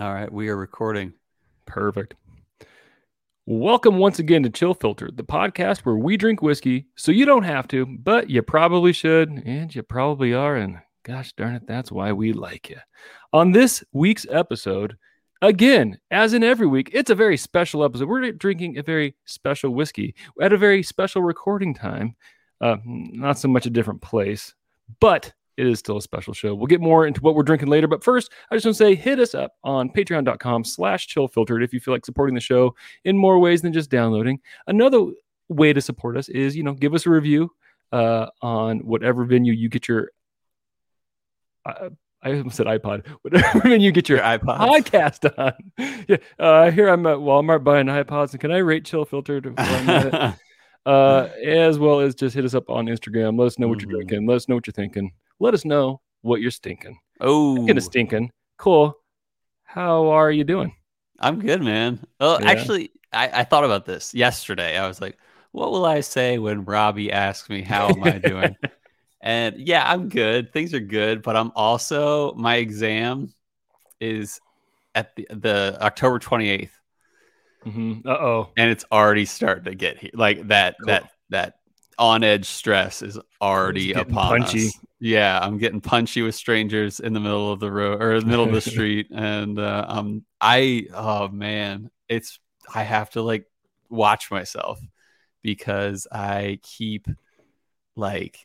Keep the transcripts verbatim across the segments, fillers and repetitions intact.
All right, we are recording. Perfect. Welcome once again to Chill Filter, the podcast where we drink whiskey so you don't have to, but you probably should, and you probably are, and gosh darn it, that's why we like you. On this week's episode, again, as in every week, it's a very special episode. We're drinking a very special whiskey at a very special recording time. Uh, not so much a different place, but it is still a special show. We'll get more into what we're drinking later. But first, I just want to say, hit us up on patreon.com slash chillfiltered if you feel like supporting the show in more ways than just downloading. Another way to support us is, you know, give us a review uh, on whatever venue you get your... Uh, I almost said iPod. Whatever venue you get your, your iPod podcast on. Yeah, uh, here I'm at Walmart buying iPods. And can I rate chillfiltered for a Uh, as well as just hit us up on Instagram. Let us know what mm-hmm. you're drinking. Let us know what you're thinking. Let us know what you're stinking. Oh, I'm gonna stinking. Cool. How are you doing? I'm good, man. Oh, yeah. Actually, I, I thought about this yesterday. I was like, what will I say when Robbie asks me, how am I doing? And yeah, I'm good. Things are good, but I'm also, my exam is at the, the October twenty-eighth. Mm-hmm. Uh-oh. And it's already starting to get here. Like that, cool. that, that on edge stress is already upon punchy. Us. Yeah. I'm getting punchy with strangers in the middle of the road or in the middle of the street. And, uh, um, I, oh man, it's, I have to like watch myself because I keep like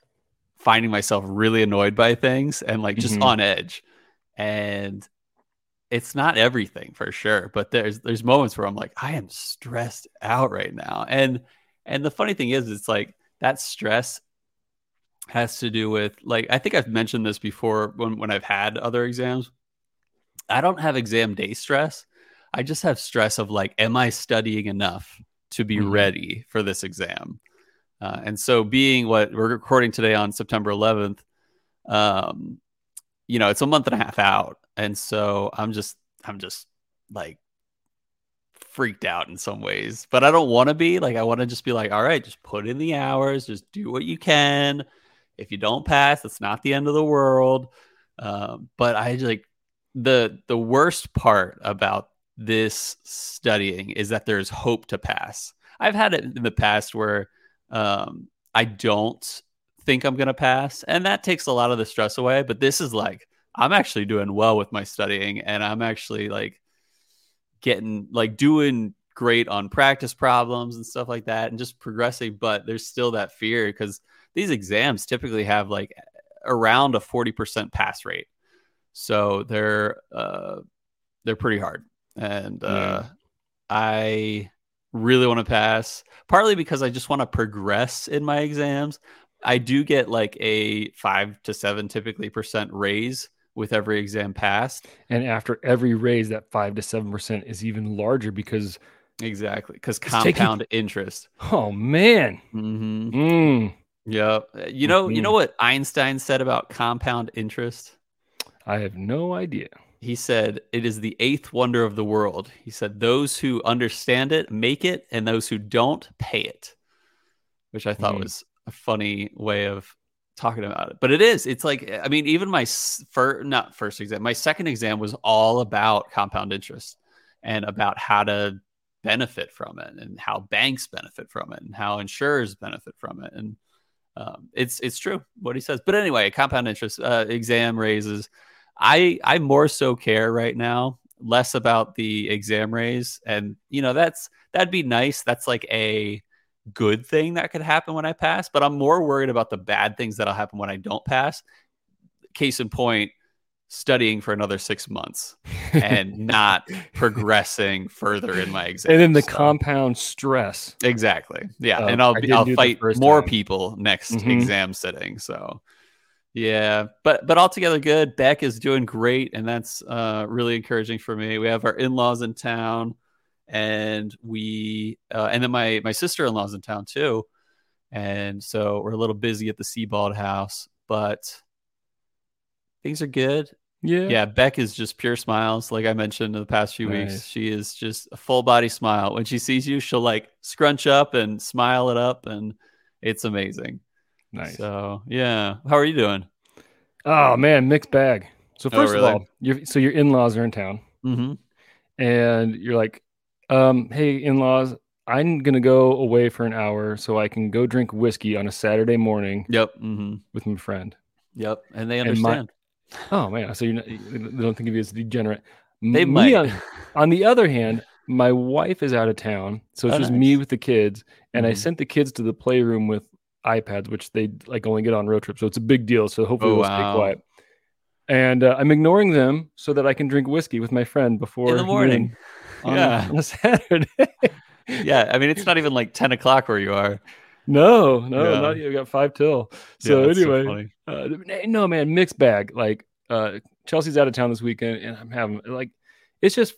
finding myself really annoyed by things and like just mm-hmm. on edge. And it's not everything for sure, but there's there's moments where I'm like, I am stressed out right now. And and the funny thing is, it's like that stress has to do with, like, I think I've mentioned this before when, when I've had other exams. I don't have exam day stress. I just have stress of like, am I studying enough to be mm-hmm. ready for this exam? Uh, and so being what we're recording today on September eleventh, um, you know, it's a month and a half out. And so I'm just, I'm just like freaked out in some ways, but I don't want to be like, I want to just be like, all right, just put in the hours, just do what you can. If you don't pass, it's not the end of the world. Um, but I like the, the worst part about this studying is that there's hope to pass. I've had it in the past where um, I don't think I'm going to pass, and that takes a lot of the stress away, but this is like, I'm actually doing well with my studying, and I'm actually like getting like doing great on practice problems and stuff like that and just progressing. But there's still that fear because these exams typically have like around a forty percent pass rate. So they're, uh, they're pretty hard. And, yeah. uh, I really want to pass, partly because I just want to progress in my exams. I do get like a five to seven typically percent raise with every exam passed. And after every raise, that five to seven percent is even larger because exactly because compound taking... interest. Oh man. Mm-hmm. Mm. Yeah. You know, mm-hmm. you know what Einstein said about compound interest? I have no idea. He said it is the eighth wonder of the world. He said those who understand it make it, and those who don't pay it. Which I thought mm. was a funny way of talking about it, but it is, it's like, I mean, even my first, not first exam, my second exam was all about compound interest and about how to benefit from it and how banks benefit from it and how insurers benefit from it. And um, it's, it's true what he says, but anyway, compound interest uh, exam raises. I, I more so care right now, less about the exam raise. And you know, that's, that'd be nice. That's like a good thing that could happen when I pass, but I'm more worried about the bad things that'll happen when I don't pass. Case in point, studying for another six months and not progressing further in my exam. And then the so. compound stress. Exactly. Yeah. Uh, and I'll I'll fight more time. people next mm-hmm. exam sitting. So yeah, but but altogether good. Beck is doing great, and that's uh really encouraging for me. We have our in-laws in town. And we, uh, and then my, my sister-in-law's in town too. And so we're a little busy at the Seabald house, but things are good. Yeah. Yeah. Beck is just pure smiles. Like I mentioned in the past few nice. weeks, she is just a full body smile. When she sees you, she'll like scrunch up and smile it up. And it's amazing. Nice. So yeah. How are you doing? Oh man. Mixed bag. So first oh, really? of all, you're, so your in-laws are in town. Mm-hmm. And you're like, um, hey, in-laws, I'm going to go away for an hour so I can go drink whiskey on a Saturday morning. Yep. Mm-hmm. With my friend. Yep. And they understand. And my, oh, man. So you're not, they don't think of you as degenerate. They me, might. On, on the other hand, my wife is out of town. So it's oh, just nice. me with the kids. And mm-hmm. I sent the kids to the playroom with iPads, which they like only get on road trips. So it's a big deal. So hopefully oh, we'll wow. stay quiet. And uh, I'm ignoring them so that I can drink whiskey with my friend before in the morning. On, yeah. On a Saturday. Yeah, I mean, it's not even like ten o'clock where you are. No, no, yeah. not you got five till. So yeah, anyway, so uh, no, man, mixed bag. Like uh, Chelsea's out of town this weekend, and I'm having like, it's just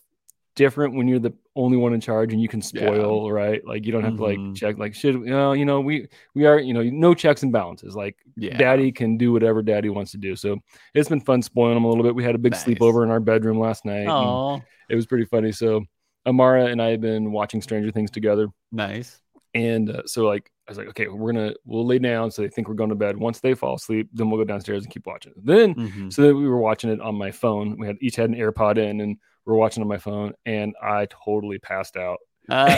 different when you're the only one in charge and you can spoil, yeah. right? Like you don't have mm-hmm. to like check, like should you know, you know, we we are, you know, no checks and balances. Like yeah. Daddy can do whatever Daddy wants to do. So it's been fun spoiling them a little bit. We had a big nice. sleepover in our bedroom last night. Aww. It was pretty funny. So. Amara and I have been watching Stranger Things together. Nice. And uh, so like, I was like, okay, we're going to, we'll lay down. So they think we're going to bed. Once they fall asleep, then we'll go downstairs and keep watching it. Then, mm-hmm. so that we were watching it on my phone. We had each had an AirPod in and we're watching on my phone and I totally passed out. Uh,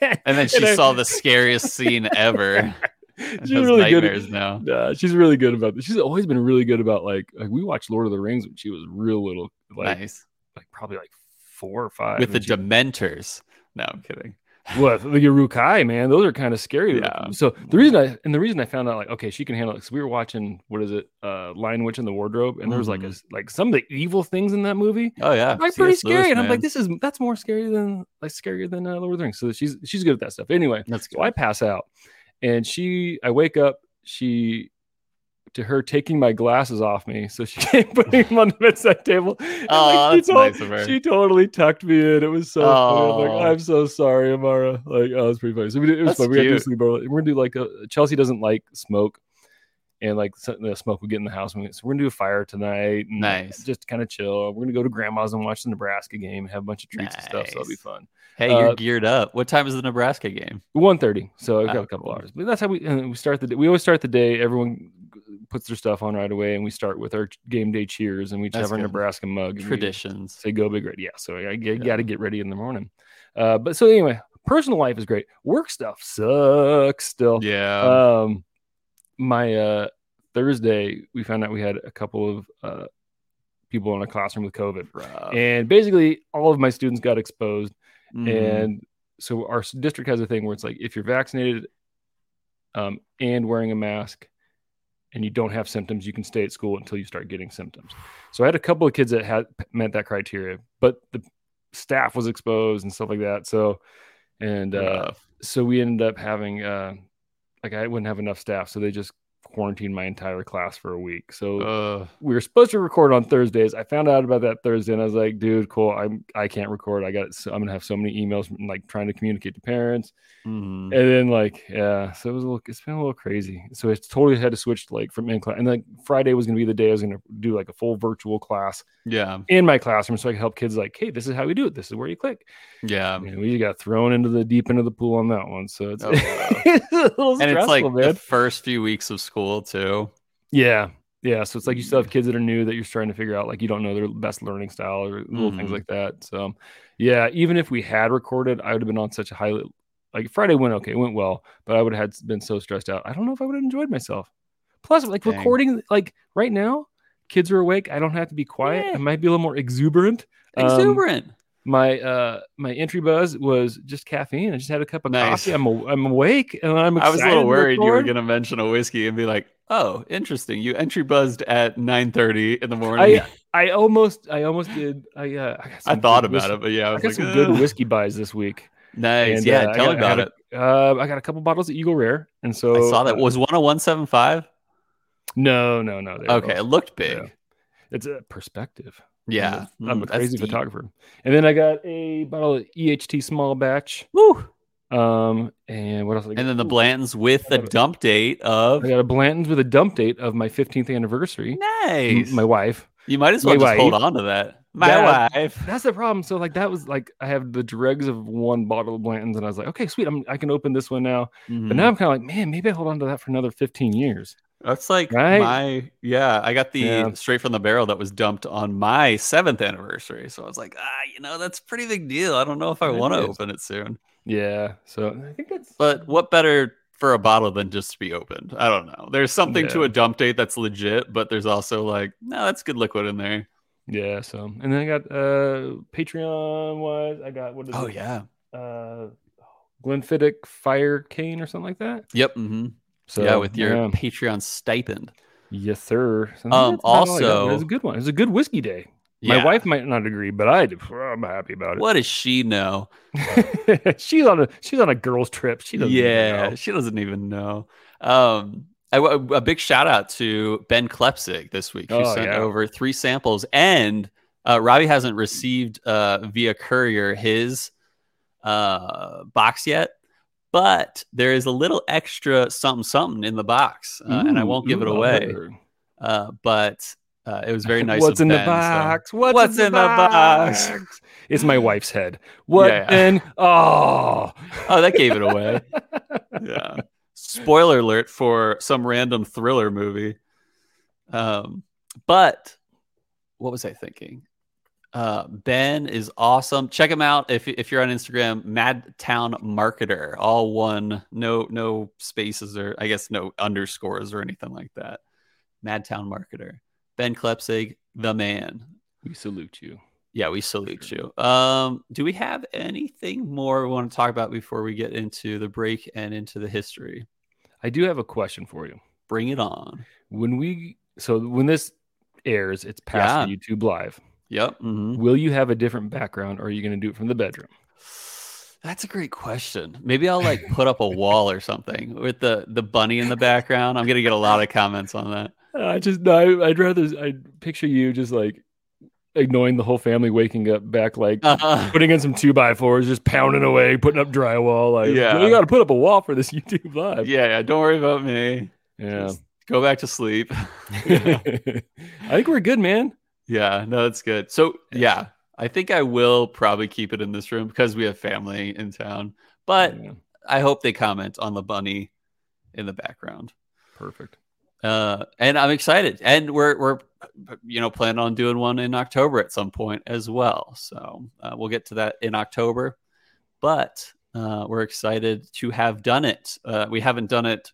and then she and I, saw the scariest scene ever. She's really good. Now. Uh, she's really good about this. She's always been really good about like, like we watched Lord of the Rings when she was real little. Like, nice. Like probably like four or five with the she... Dementors. No, I'm kidding. What the Urukai, man? Those are kind of scary. Yeah. So the reason I and the reason I found out like okay, she can handle it because we were watching what is it, uh, Lion Witch in the Wardrobe, and mm-hmm. there was like a like some of the evil things in that movie. Oh yeah, like pretty scary. Lewis, and I'm like, this is that's more scary than like scarier than uh, Lord of the Rings. So she's she's good at that stuff. Anyway, that's so good. I pass out, and she I wake up. She. To her taking my glasses off me so she can't put them on the bedside table. And oh, like, that's told, nice of her. She totally tucked me in. It was so oh. funny. Like, I'm so sorry, Amara. Like, oh, it was pretty funny. So we did, it was that's fun. Cute. We had to sleep early. We're going to do like a Chelsea doesn't like smoke and like the smoke would get in the house. So we're going to do a fire tonight. And nice. Just kind of chill. We're going to go to grandma's and watch the Nebraska game and have a bunch of treats nice. and stuff. So it'll be fun. Hey, uh, you're geared up. What time is the Nebraska game? one thirty So I've got oh. a couple hours. But that's how we, and we start the day. We always start the day. Everyone puts their stuff on right away and we start with our game day cheers and we just have our good. Nebraska mug traditions say go big red. Yeah. So I, I yeah. got to get ready in the morning. Uh, but so anyway, personal life is great. Work stuff sucks still. Yeah. Um, my, uh, Thursday we found out we had a couple of, uh, people in a classroom with COVID Rough. and basically all of my students got exposed. Mm. And so our district has a thing where it's like, if you're vaccinated, um, and wearing a mask, and you don't have symptoms, you can stay at school until you start getting symptoms. So I had a couple of kids that had met that criteria, but the staff was exposed and stuff like that. So, and uh, yeah. so we ended up having, uh, like I wouldn't have enough staff. So they just quarantined my entire class for a week. So uh, we were supposed to record on Thursdays. I found out about that Thursday and I was like, dude, cool. I'm, I can't record. I got, so I'm going to have so many emails from, like trying to communicate to parents. Mm-hmm. And then like, yeah, so it was a little, it's been a little crazy. So it's totally had to switch like from in class and like Friday was going to be the day I was going to do like a full virtual class yeah. in my classroom. So I could help kids like, hey, this is how we do it. This is where you click. Yeah. And we got thrown into the deep end of the pool on that one. So it's, oh, wow. it's a little and it's like man. the first few weeks of school. Cool too. Yeah. Yeah. So it's like you still have kids that are new that you're trying to figure out, like you don't know their best learning style or little mm-hmm. things like that. So yeah, even if we had recorded, I would have been on such a high, like Friday went okay, it went well, but I would have had been so stressed out. I don't know if I would have enjoyed myself. Plus like Dang. recording, like right now, kids are awake. I don't have to be quiet. Yeah. I might be a little more exuberant. Exuberant. Um, My uh my entry buzz was just caffeine. I just had a cup of nice. coffee. I'm a, I'm awake and I'm excited. I was a little worried you were gonna mention a whiskey and be like, oh, interesting. You entry buzzed at nine thirty in the morning. I, I almost I almost did. I uh I, got some I thought about whiskey. it, but yeah, I was I got like, some Ugh. good whiskey buys this week. Nice, and, yeah. Uh, tell me about it. A, uh, I got a couple bottles of Eagle Rare, and so I saw that was one a one seven five. No, no, no. Okay, both, it looked big. Yeah. It's a perspective. Yeah, I'm a, I'm mm, a crazy photographer. And then I got a bottle of E H T small batch. Woo! Um, and what else? I got? And then the Blantons with a dump date of. I got a Blantons with a dump date of my fifteenth anniversary. Nice. M- my wife. You might as well my just wife. hold on to that. My that, wife. That's the problem. So like that was like I have the dregs of one bottle of Blantons, and I was like, okay, sweet, I'm I can open this one now. Mm-hmm. But now I'm kind of like, man, maybe I hold on to that for another fifteen years. That's like right? my, yeah, I got the yeah. straight from the barrel that was dumped on my seventh anniversary. So I was like, ah, you know, that's a pretty big deal. I don't know if I want to open it soon. Yeah. So I think that's, but what better for a bottle than just to be opened? I don't know. There's something yeah. to a dump date that's legit, but there's also like, no, that's good liquid in there. Yeah. So, and then I got, uh, Patreon wise, I got, what is oh, it? Oh, yeah. Uh, Glenfiddich Fire Cane or something like that. Yep. Mm-hmm. So, yeah, with your yeah. Patreon stipend. Yes, sir. So um, also, it was a good one. It was a good whiskey day. Yeah. My wife might not agree, but I do. I'm happy about it. What does she know? she's on a she's on a girls' trip. She doesn't. Yeah, even know. she doesn't even know. Um, I, a big shout out to Ben Klepsig this week. She oh, sent yeah. over three samples, and uh, Robbie hasn't received uh, via courier his uh, box yet. But there is a little extra something, something in the box, uh, ooh, and I won't give ooh, it away. Uh, but uh, it was very nice. What's, in, ben, the so. What's, What's in, in the box? What's in the box? It's my wife's head. What yeah, yeah. in? Oh, oh, that gave it away. yeah. Spoiler alert for some random thriller movie. Um, but what was I thinking? Uh, Ben is awesome. Check him out if if you're on Instagram. Madtown Marketer, all one, no no spaces or I guess no underscores or anything like that. Madtown Marketer, Ben Klepsig, the man. We salute you. Yeah, we salute sure. you. Um, do we have anything more we want to talk about before we get into the break and into the history? I do have a question for you. Bring it on. When we so when this airs, it's past yeah. YouTube Live. Yep. Mm-hmm. Will you have a different background, or are you going to do it from the bedroom? That's a great question. Maybe I'll like put up a wall or something with the, the bunny in the background. I'm going to get a lot of comments on that. I just no, I'd rather I picture you just like ignoring the whole family, waking up back like uh-huh. putting in some two by fours, just pounding away, putting up drywall. Like yeah, you got to put up a wall for this YouTube Live. Yeah, yeah. Don't worry about me. Yeah, just go back to sleep. yeah. I think we're good, man. Yeah, no, that's good. So, yeah, I think I will probably keep it in this room because we have family in town. But yeah. I hope they comment on the bunny in the background. Perfect. Uh, and I'm excited. And we're we're you know planning on doing one in October at some point as well. So uh, we'll get to that in October. But uh, we're excited to have done it. Uh, we haven't done it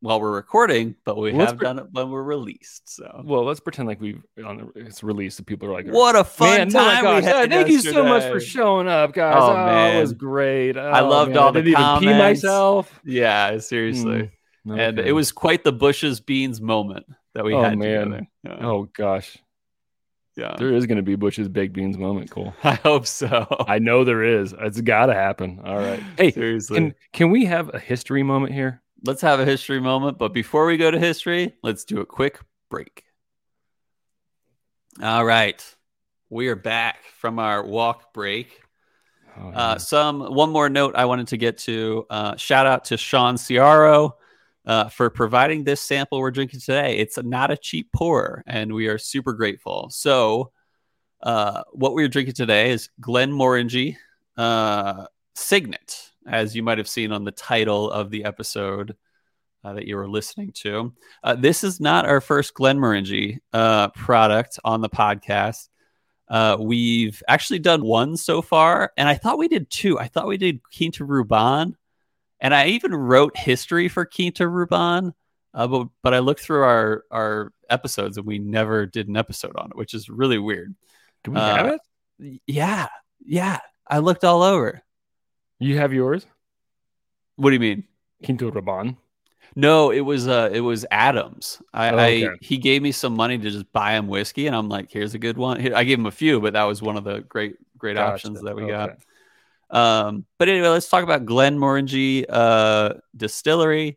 while we're recording, but we well, have pre- done it when we're released. So, well, let's pretend like we've on the, it's released. And people are like, "What a fun man, time! Oh we had Thank yesterday. you so much for showing up, guys. Oh, oh man. It was great. Oh, I loved man. all the I didn't comments. Even pee myself. Yeah, seriously. Mm, okay. And it was quite the bushes beans moment that we oh, had. Man. Yeah. Oh gosh, yeah. There is going to be Bush's baked beans moment. Cool. I hope so. I know there is. It's got to happen. All right. Hey, seriously, can, can we have a history moment here? Let's have a history moment, but before we go to history, let's do a quick break. All right. We are back from our walk break. Oh, yeah. uh, some one more note I wanted to get to. Uh, shout out to Sean Ciaro uh, for providing this sample we're drinking today. It's not a cheap pour, and we are super grateful. So uh, what we're drinking today is Glenmorangie uh, Signet, as you might have seen on the title of the episode uh, that you were listening to. Uh, this is not our first Glenmorangie uh, product on the podcast. Uh, we've actually done one so far, and I thought we did two. I thought we did Quinta Ruban, and I even wrote history for Quinta Ruban, uh, but, but I looked through our, our episodes, and we never did an episode on it, which is really weird. Do we uh, have it? Yeah, yeah. I looked all over. You have yours? What do you mean? Quinta Ruban? No, it was uh, it was Adams. I, oh, okay. I he gave me some money to just buy him whiskey, and I'm like, here's a good one. Here, I gave him a few, but that was one of the great great gotcha. options that we okay. got. Um, but anyway, let's talk about Glenmorangie uh, Distillery,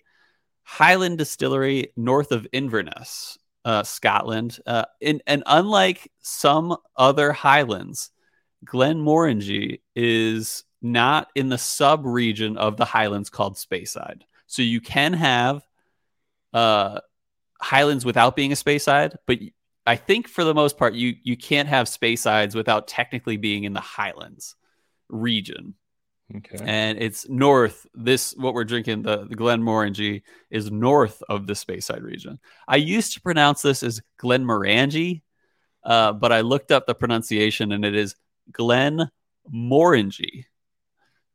Highland Distillery, north of Inverness, uh, Scotland. Uh, in, and unlike some other Highlands, Glenmorangie is not in the sub-region of the Highlands called Speyside. So you can have uh, Highlands without being a Speyside, but I think for the most part, you you can't have Speysides without technically being in the Highlands region. Okay. And it's north. This, what we're drinking, the, the Glenmorangie, is north of the Speyside region. I used to pronounce this as Glenmorangie, uh, but I looked up the pronunciation and it is Glenmorangie.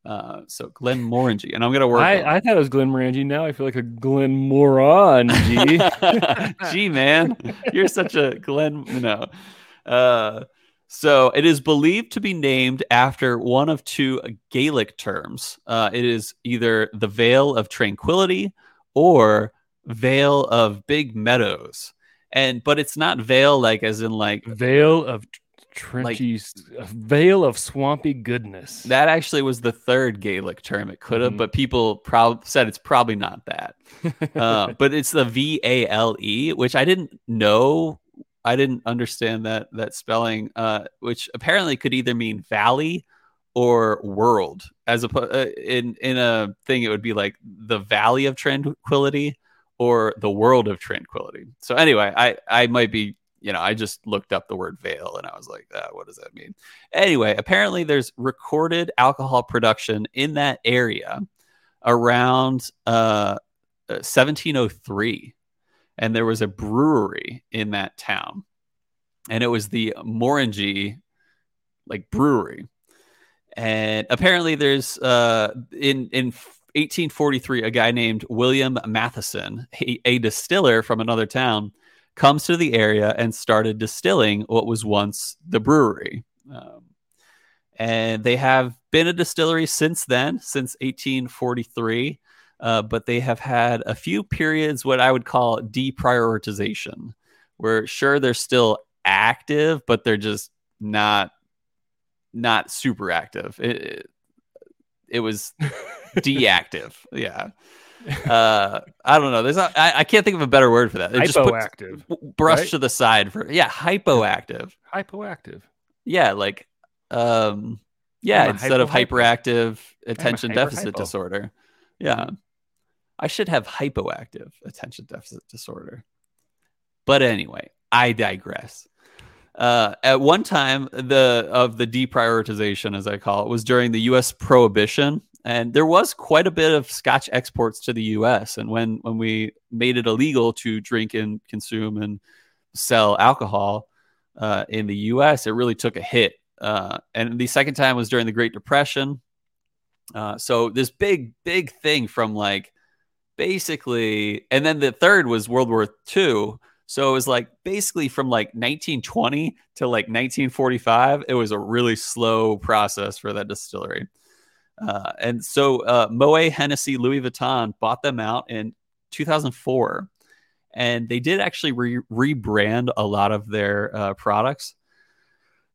Uh, so Glenmorangie, and I'm gonna work. I, I thought it was Glenmorangie. Now I feel like a Glenmorangie. Gee, man, you're such a Glen. No. Uh, so it is believed to be named after one of two Gaelic terms. Uh, it is either the Vale of Tranquility or Vale of Big Meadows, and but it's not Vale like as in like Vale of. Trenchy, like, veil of swampy goodness. That actually was the third Gaelic term it could have, mm-hmm. but people prob- said it's probably not that. uh, but it's the V A L E, which I didn't know. I didn't understand that that spelling, uh, which apparently could either mean valley or world. As a, uh, in, in a thing, it would be like the Valley of Tranquility or the World of Tranquility. So anyway, I, I might be You know, I just looked up the word veil and I was like, ah, what does that mean? Anyway, apparently there's recorded alcohol production in that area around uh, seventeen oh three. And there was a brewery in that town. And it was the Morangie, like, brewery. And apparently there's, uh, in in eighteen forty-three, a guy named William Matheson, a, a distiller from another town, comes to the area and started distilling what was once the brewery. Um, and they have been a distillery since then, since eighteen forty-three. Uh, but they have had a few periods, what I would call deprioritization, where sure, they're still active, but they're just not, not super active. It, it, it was deactive. Yeah. uh I don't know, there's not, I, I can't think of a better word for that. It hypoactive, just puts, brush right? to the side for yeah hypoactive hypoactive yeah like um yeah instead hypo- of hyperactive attention hyper- deficit hypo. disorder yeah mm-hmm. I should have hypoactive attention deficit disorder, but anyway, I digress. Uh, at one time, the of the deprioritization, as I call it, was during the U S Prohibition, and there was quite a bit of Scotch exports to the U S. And when when we made it illegal to drink and consume and sell alcohol uh, in the U S, it really took a hit. Uh, and the second time was during the Great Depression. Uh, so this big, big thing from like basically, and then the third was World War Two. So it was like basically from like nineteen twenty to like nineteen forty-five, it was a really slow process for that distillery. Uh, and so uh, Moët Hennessy Louis Vuitton bought them out in two thousand four. And they did actually re- rebrand a lot of their uh, products.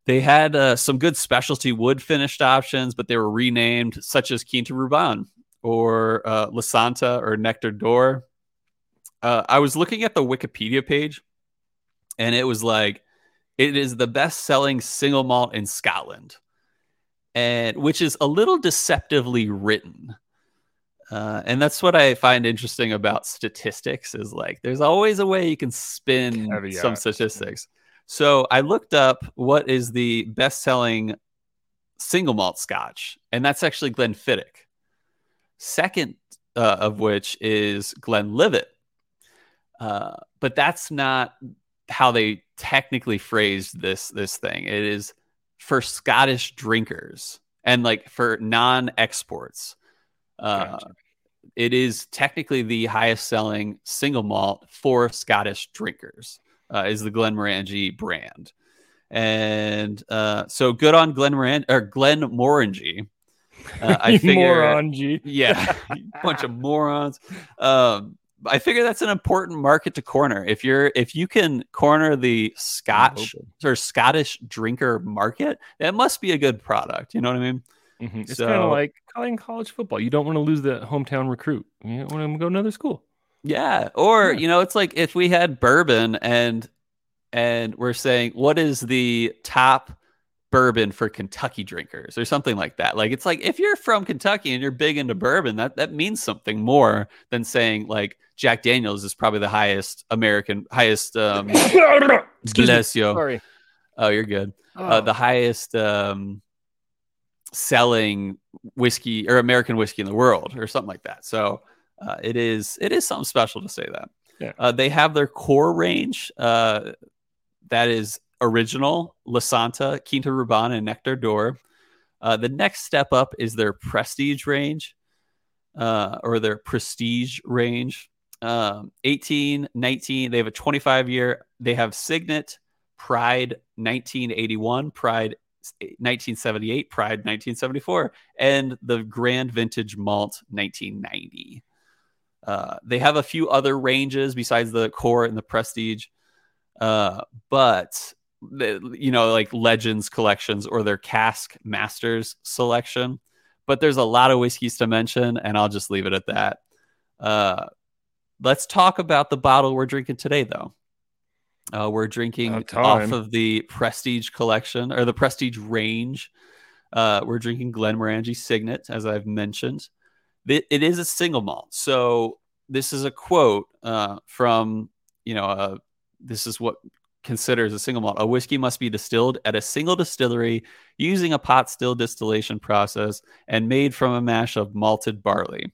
They had uh, some good specialty wood finished options, but they were renamed, such as Quinta Ruban or uh, Lasanta or Nectar D'or. Uh, I was looking at the Wikipedia page, and it was like, it is the best-selling single malt in Scotland, and which is a little deceptively written. Uh, and that's what I find interesting about statistics is like, there's always a way you can spin Caveat. some statistics. So I looked up what is the best-selling single malt Scotch, and that's actually Glenfiddich. Second uh, of which is Glenlivet. Uh, but that's not how they technically phrased this this thing. It is for Scottish drinkers and like for non-exports. Uh, gotcha. It is technically the highest selling single malt for Scottish drinkers, uh, is the Glenmorangie brand. And uh, so good on Glenmorangie or Glenmorangie. Uh, I figure, Morangie. Yeah, bunch of morons. Um, I figure that's an important market to corner. If you're, if you can corner the Scotch or Scottish drinker market, that must be a good product. You know what I mean? Mm-hmm. It's so, kind of like playing college football. You don't want to lose the hometown recruit. You don't want him to go to another school. Yeah. Or, yeah. you know, it's like if we had bourbon and, and we're saying, what is the top bourbon for Kentucky drinkers or something like that? Like, it's like, if you're from Kentucky and you're big into bourbon, that, that means something more than saying like Jack Daniels is probably the highest American, highest, um, bless you. Sorry. Oh, you're good. Oh. Uh, the highest, um, selling whiskey or American whiskey in the world or something like that. So uh, it is it is something special to say that. Yeah. Uh, they have their core range uh, that is original, Lasanta, Quinta Ruban, and Nectar D'or. Uh, the next step up is their prestige range uh, or their prestige range. Um, eighteen, nineteen, they have a twenty-five year, they have Signet, Pride nineteen eighty-one, Pride nineteen seventy-eight, Pride nineteen seventy-four, and the Grand Vintage Malt nineteen ninety. Uh, they have a few other ranges besides the core and the prestige, uh, but the, you know, like Legends collections or their Cask Masters selection. But there's a lot of whiskeys to mention, and I'll just leave it at that. Uh, Let's talk about the bottle we're drinking today, though. Uh, we're drinking off of the Prestige collection or the Prestige range. Uh, we're drinking Glenmorangie Signet, as I've mentioned. It, it is a single malt, so this is a quote uh, from you know. Uh, this is what considers a single malt. A whiskey must be distilled at a single distillery using a pot still distillation process and made from a mash of malted barley.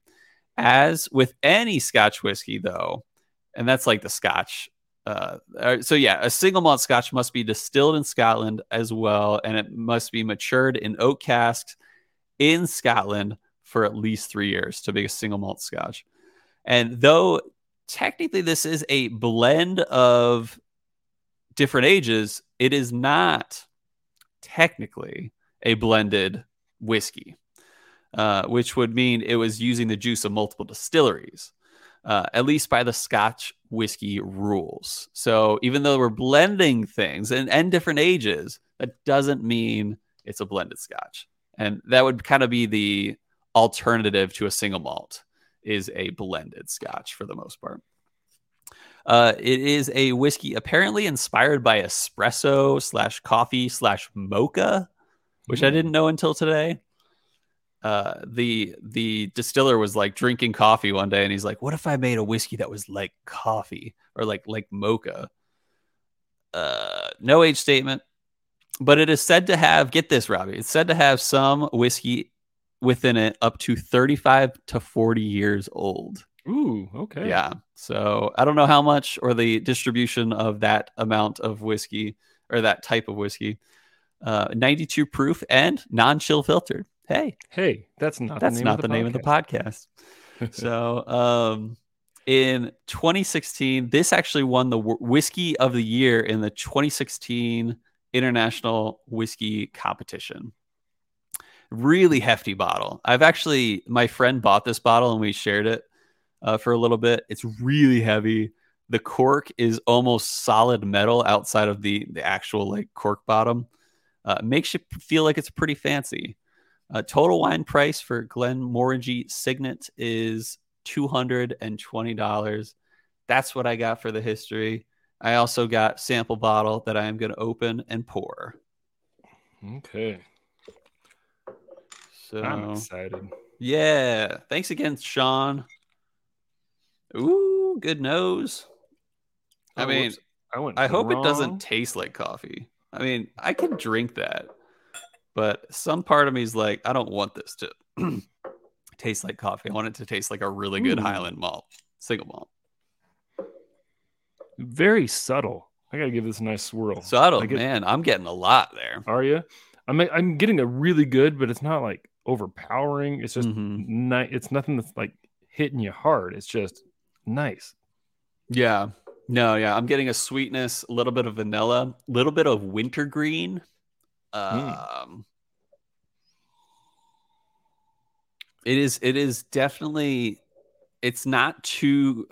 As with any Scotch whiskey, though, and that's like the Scotch. Uh, so, yeah, a single malt Scotch must be distilled in Scotland as well, and it must be matured in oak casks in Scotland for at least three years to make a single malt Scotch. And though technically this is a blend of different ages, it is not technically a blended whiskey. Uh, which would mean it was using the juice of multiple distilleries, uh, at least by the Scotch whiskey rules. So even though we're blending things and, and different ages, that doesn't mean it's a blended Scotch. And that would kind of be the alternative to a single malt, is a blended Scotch for the most part. Uh, it is a whiskey apparently inspired by espresso slash coffee slash mocha, which I didn't know until today. Uh, the the distiller was like drinking coffee one day, and he's like, "What if I made a whiskey that was like coffee or like like mocha?" Uh, no age statement, but it is said to have, get this, Robbie, it's said to have some whiskey within it up to thirty-five to forty years old. Ooh, okay, yeah. So I don't know how much or the distribution of that amount of whiskey or that type of whiskey. Uh, ninety-two proof and non-chill filtered. Hey, hey, that's not that's the name not of the, the name of the podcast. So, um, in twenty sixteen, this actually won the Whiskey of the Year in the twenty sixteen International Whiskey Competition. Really hefty bottle. I've actually, my friend bought this bottle and we shared it uh, for a little bit. It's really heavy. The cork is almost solid metal outside of the the actual like cork bottom. Uh, makes you feel like it's pretty fancy. Uh, total wine price for Glenmorangie Signet is two hundred twenty dollars. That's what I got for the history. I also got sample bottle that I am going to open and pour. Okay. So I'm excited. Yeah. Thanks again, Sean. Ooh, good nose. I, I mean, went, I, I hope it doesn't taste like coffee. I mean, I can drink that. But some part of me is like, I don't want this to taste like coffee. I want it to taste like a really good Ooh. Highland malt, single malt. Very subtle. I got to give this a nice swirl. Subtle, get, man. I'm getting a lot there. Are you? I'm I'm getting a really good, but it's not like overpowering. It's just mm-hmm. nice. It's nothing that's like hitting you hard. It's just nice. Yeah. No, yeah. I'm getting a sweetness, a little bit of vanilla, a little bit of wintergreen. Um, it is, it is definitely, it's not too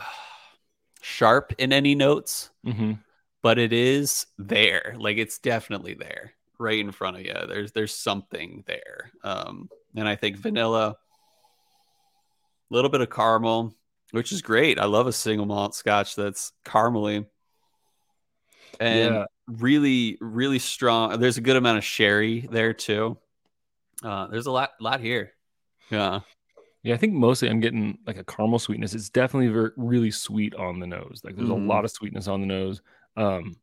sharp in any notes, mm-hmm. but it is there. Like it's definitely there right in front of you. There's, there's something there. Um, and I think vanilla, a little bit of caramel, which is great. I love a single malt Scotch that's caramely. And yeah. really, really strong. There's a good amount of sherry there too. Uh, there's a lot, lot here. Yeah, yeah. I think mostly I'm getting like a caramel sweetness. It's definitely very, really sweet on the nose. Like there's mm-hmm. a lot of sweetness on the nose. Um,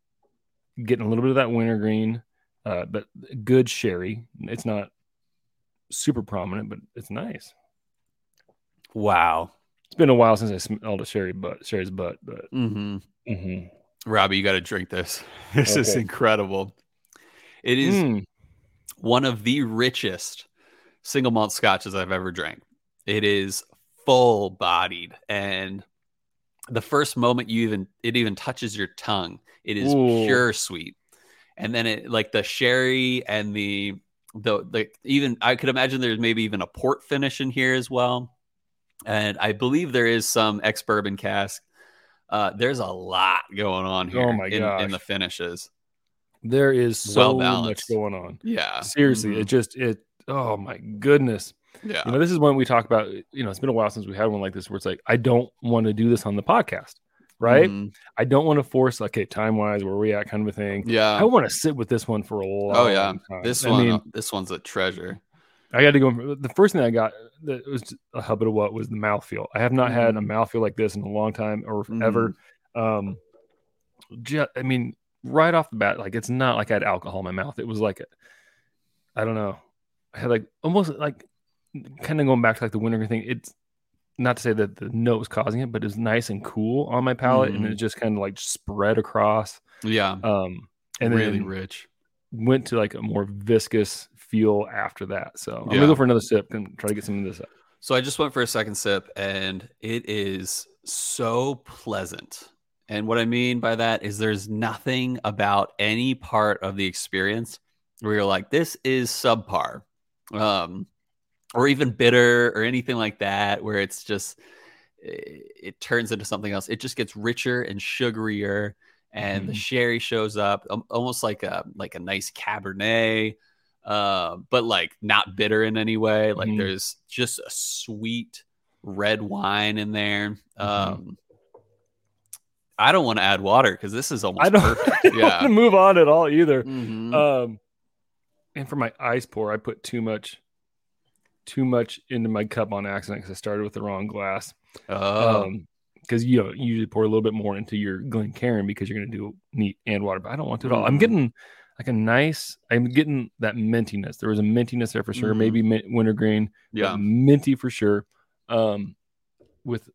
getting a little bit of that wintergreen, uh, but good sherry. It's not super prominent, but it's nice. Wow. It's been a while since I smelled a sherry butt, Sherry's butt, but mm-hmm. Mm-hmm. Robbie, you got to drink this. This okay. is incredible. It is mm. one of the richest single malt scotches I've ever drank. It is full bodied, and the first moment you even it even touches your tongue, it is Ooh. Pure sweet. And then it like the sherry and the the like even I could imagine there's maybe even a port finish in here as well. And I believe there is some ex bourbon cask. Uh, there's a lot going on here oh my in, in the finishes. There is so well much going on. Yeah. Seriously. Mm-hmm. It just, it, oh my goodness. Yeah. You know, this is when we talk about, you know, it's been a while since we had one like this where it's like, I don't want to do this on the podcast. Right. Mm-hmm. I don't want to force, like, okay, time wise, where we at kind of a thing. Yeah. I want to sit with this one for a long time. Oh, yeah. Time. This I one, mean, this one's a treasure. I got to go. The first thing I got that was a hub of what was the mouthfeel. I have not mm-hmm. had a mouthfeel like this in a long time or mm-hmm. ever. Um, just, I mean, right off the bat, like, it's not like I had alcohol in my mouth. It was like, a, I don't know. I had like almost like kind of going back to like the wintergreen thing. It's not to say that the note was causing it, but it's nice and cool on my palate. Mm-hmm. And it just kind of like spread across. Yeah. Um, and really then rich. Went to like a more viscous feel after that. So I'm yeah. gonna go for another sip and try to get some of this up. So I just went for a second sip and it is so pleasant. And what I mean by that is there's nothing about any part of the experience where you're like, this is subpar, um, or even bitter or anything like that, where it's just, it, it turns into something else. It just gets richer and sugarier. And mm-hmm. the sherry shows up um, almost like a, like a nice Cabernet, uh, but like not bitter in any way. Like mm-hmm. there's just a sweet red wine in there. Um, mm-hmm. I don't want to add water because this is almost I don't, perfect. I don't yeah. want to move on at all either. Mm-hmm. Um, and for my ice pour, I put too much, too much into my cup on accident because I started with the wrong glass. Oh. Um, Because you know, you usually pour a little bit more into your Glencairn because you're going to do neat and water, but I don't want to at all. I'm getting like a nice, I'm getting that mintiness. There was a mintiness there for sure. Mm-hmm. Maybe mint, wintergreen, yeah, minty for sure. Um, with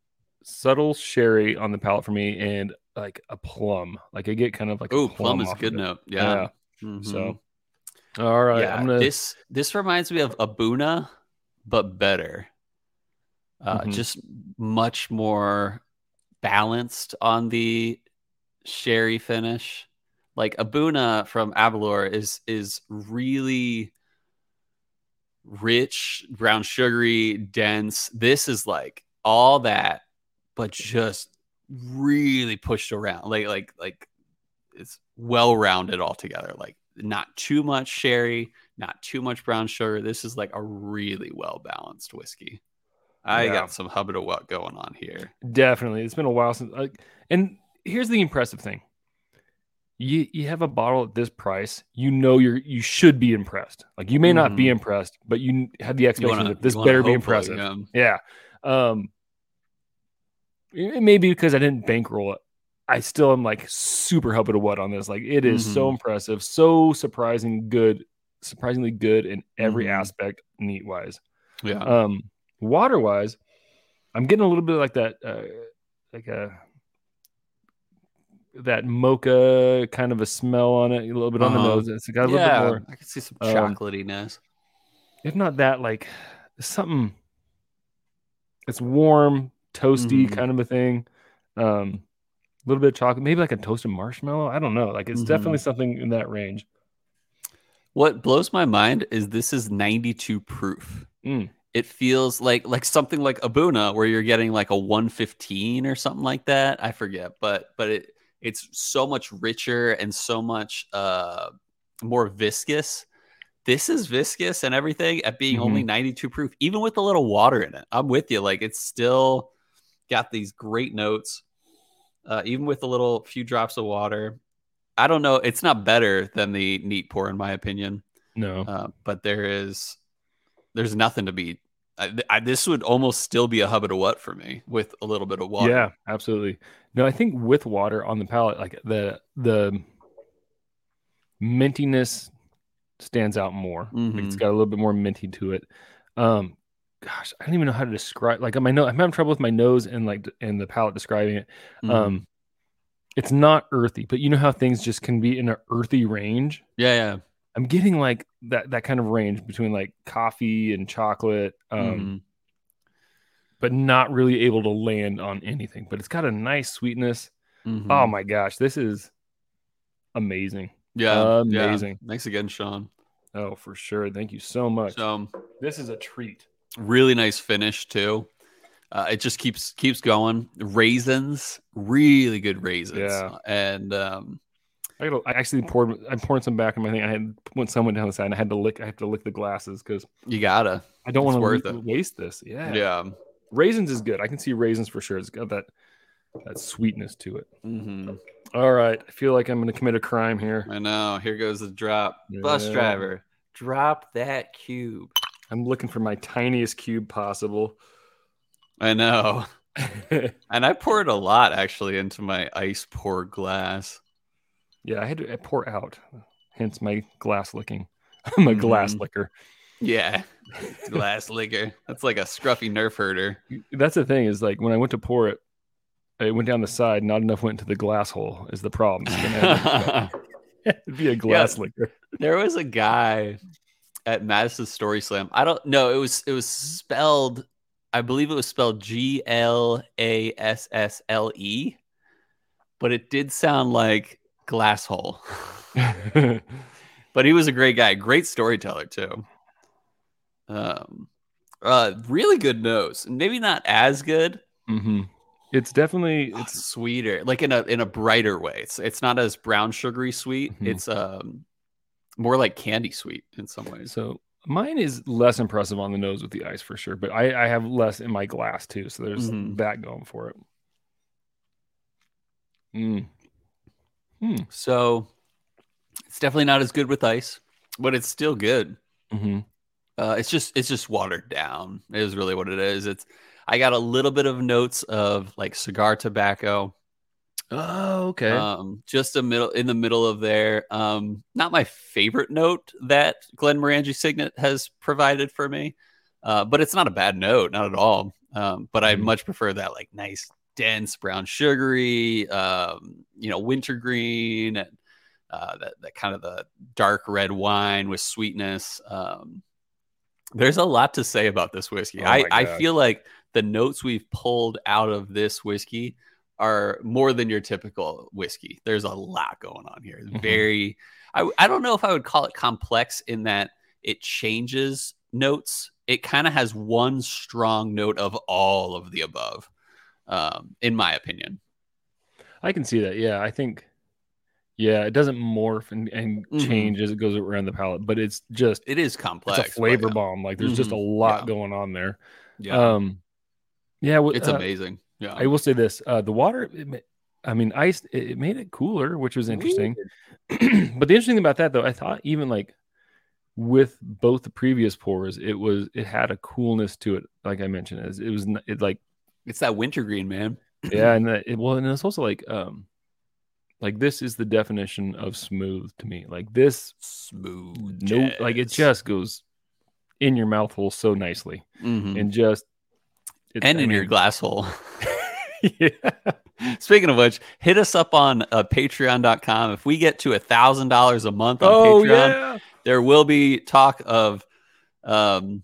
subtle sherry on the palate for me, and like a plum. Like I get kind of like oh, plum, plum is good note. Yeah. yeah. Mm-hmm. So, all right. Yeah, I'm gonna... This this reminds me of Abuna, but better. Uh, mm-hmm. Just much more balanced on the sherry finish. Like Abuna from Abalor is is really rich, brown, sugary, dense. This is like all that, but just really pushed around. Like like like it's well rounded altogether. Like not too much sherry, not too much brown sugar. This is like a really well balanced whiskey. I yeah. got some hubbub of what going on here. Definitely. It's been a while since. Uh, and here's the impressive thing. You you have a bottle at this price. You know you're you should be impressed. Like you may mm. not be impressed, but you have the expectation wanna, that this better be impressive. Yeah. yeah. Um, it may be because I didn't bankroll it. I still am like super hubbub of what on this. Like it is mm-hmm. so impressive, so surprising good, surprisingly good in every mm-hmm. aspect, neat wise. Yeah. Um. Water wise, I'm getting a little bit like that, uh, like a that mocha kind of a smell on it, a little bit on uh-huh. the nose. It's got a little yeah, bit more. I can see some um, chocolatiness. If not that, like something. It's warm, toasty, mm-hmm. kind of a thing. Um, a little bit of chocolate, maybe like a toasted marshmallow. I don't know. Like it's mm-hmm. definitely something in that range. What blows my mind is this is ninety-two proof. Mm. It feels like like something like Abuna where you're getting like a one fifteen or something like that. I forget, but but it it's so much richer and so much uh, more viscous. This is viscous and everything at being mm-hmm. only ninety-two proof, even with a little water in it. I'm with you. Like it's still got these great notes, uh, even with a little few drops of water. I don't know. It's not better than the neat pour, in my opinion. No, uh, but there is there's nothing to beat. I, I, this would almost still be a hubbub of what for me with a little bit of water. Yeah, absolutely. No, I think with water on the palate, like the the mintiness stands out more. Mm-hmm. Like it's got a little bit more minty to it. Um, gosh, I don't even know how to describe. Like my nose, I'm having trouble with my nose and like and the palate describing it. Mm-hmm. Um, it's not earthy, but you know how things just can be in an earthy range. Yeah, yeah. I'm getting like that that kind of range between like coffee and chocolate, um, mm-hmm. but not really able to land on anything. But it's got a nice sweetness. Mm-hmm. Oh my gosh, this is amazing. Yeah, amazing. Yeah. Thanks again, Sean. Oh, for sure. Thank you so much. Um, this is a treat. Really nice finish too. Uh, it just keeps keeps going. Raisins, really good raisins. Yeah, and um, I, gotta, I actually poured. I poured some back in my thing. I had went someone down the side. And I had to lick. I have to lick the glasses because you gotta. I don't want to waste this. Yeah, yeah. Raisins is good. I can see raisins for sure. It's got that that sweetness to it. Mm-hmm. All right, I feel like I'm going to commit a crime here. I know. Here goes the drop. Yeah. Bus driver, drop that cube. I'm looking for my tiniest cube possible. I know. And I poured a lot, actually, into my ice pour glass. Yeah, I had to I pour out. Hence my glass licking. I'm a mm-hmm. glass licker. Yeah, glass licker. That's like a scruffy Nerf herder. That's the thing is, like, when I went to pour it, it went down the side. Not enough went into the glass hole is the problem. It'd be a glass yeah, licker. There was a guy at Madison's Story Slam. I don't know. It was it was spelled. I believe it was spelled G L A S S L E, but it did sound like glass hole. But he was a great guy, great storyteller too. Um, uh, really good nose. Maybe not as good. Mm-hmm. It's definitely it's oh, sweeter, like in a in a brighter way. It's it's not as brown sugary sweet. Mm-hmm. It's um more like candy sweet in some ways. So mine is less impressive on the nose with the ice for sure, but I, I have less in my glass too. So there's mm-hmm. that going for it. Mm. Mm. So it's definitely not as good with ice, but it's still good. Mm-hmm. Uh, it's just it's just watered down. Is really what it is. It's I got a little bit of notes of like cigar tobacco. Oh, okay. Um, just a middle in the middle of there. Um, not my favorite note that Glenmorangie Signet has provided for me, uh, but it's not a bad note, not at all. Um, but I much prefer that like nice, dense brown sugary, um, you know, wintergreen, and uh, that that kind of the dark red wine with sweetness. Um, there's a lot to say about this whiskey. Oh I, I feel like the notes we've pulled out of this whiskey are more than your typical whiskey. There's a lot going on here. Mm-hmm. Very, I, I don't know if I would call it complex in that it changes notes. It kind of has one strong note of all of the above, um, in my opinion. I can see that. Yeah, I think, yeah, it doesn't morph and, and mm-hmm. change as it goes around the palate, but it's just, it is complex. It's a flavor bomb. Like there's mm-hmm. just a lot yeah. going on there. Yeah. Um, yeah. W- it's uh, amazing. Yeah, I will say this. Uh, the water, it, I mean, ice, it, it made it cooler, which was interesting. But the interesting thing about that, though, I thought even like with both the previous pours, it was it had a coolness to it. Like I mentioned, it, it was it like it's that wintergreen, man. Yeah, and that, it, well, and it's also like um, like this is the definition of smooth to me. Like this smooth, no, like it just goes in your mouth hole so nicely, mm-hmm. and just. It's, and I in mean, your glass hole. Yeah. Speaking of which, hit us up on uh, patreon dot com. If we get to a thousand dollars a month on oh, Patreon, yeah. there will be talk of um,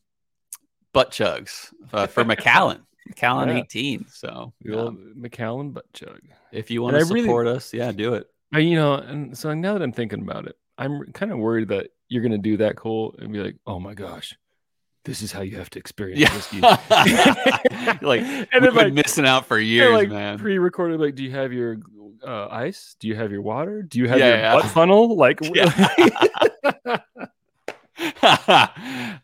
butt chugs uh, for McAllen, McAllen yeah. eighteen. So um, McAllen butt chug. If you want to support really, us, yeah, do it. I, you know, and so now that I'm thinking about it, I'm kind of worried that you're going to do that, Cole, and be like, "Oh my gosh, this is how you have to experience yeah. whiskey." Like, and we've been like, missing out for years, like, man. Pre-recorded, like, do you have your uh, ice? Do you have your water? Do you have yeah, your yeah. butt funnel? Like, yeah.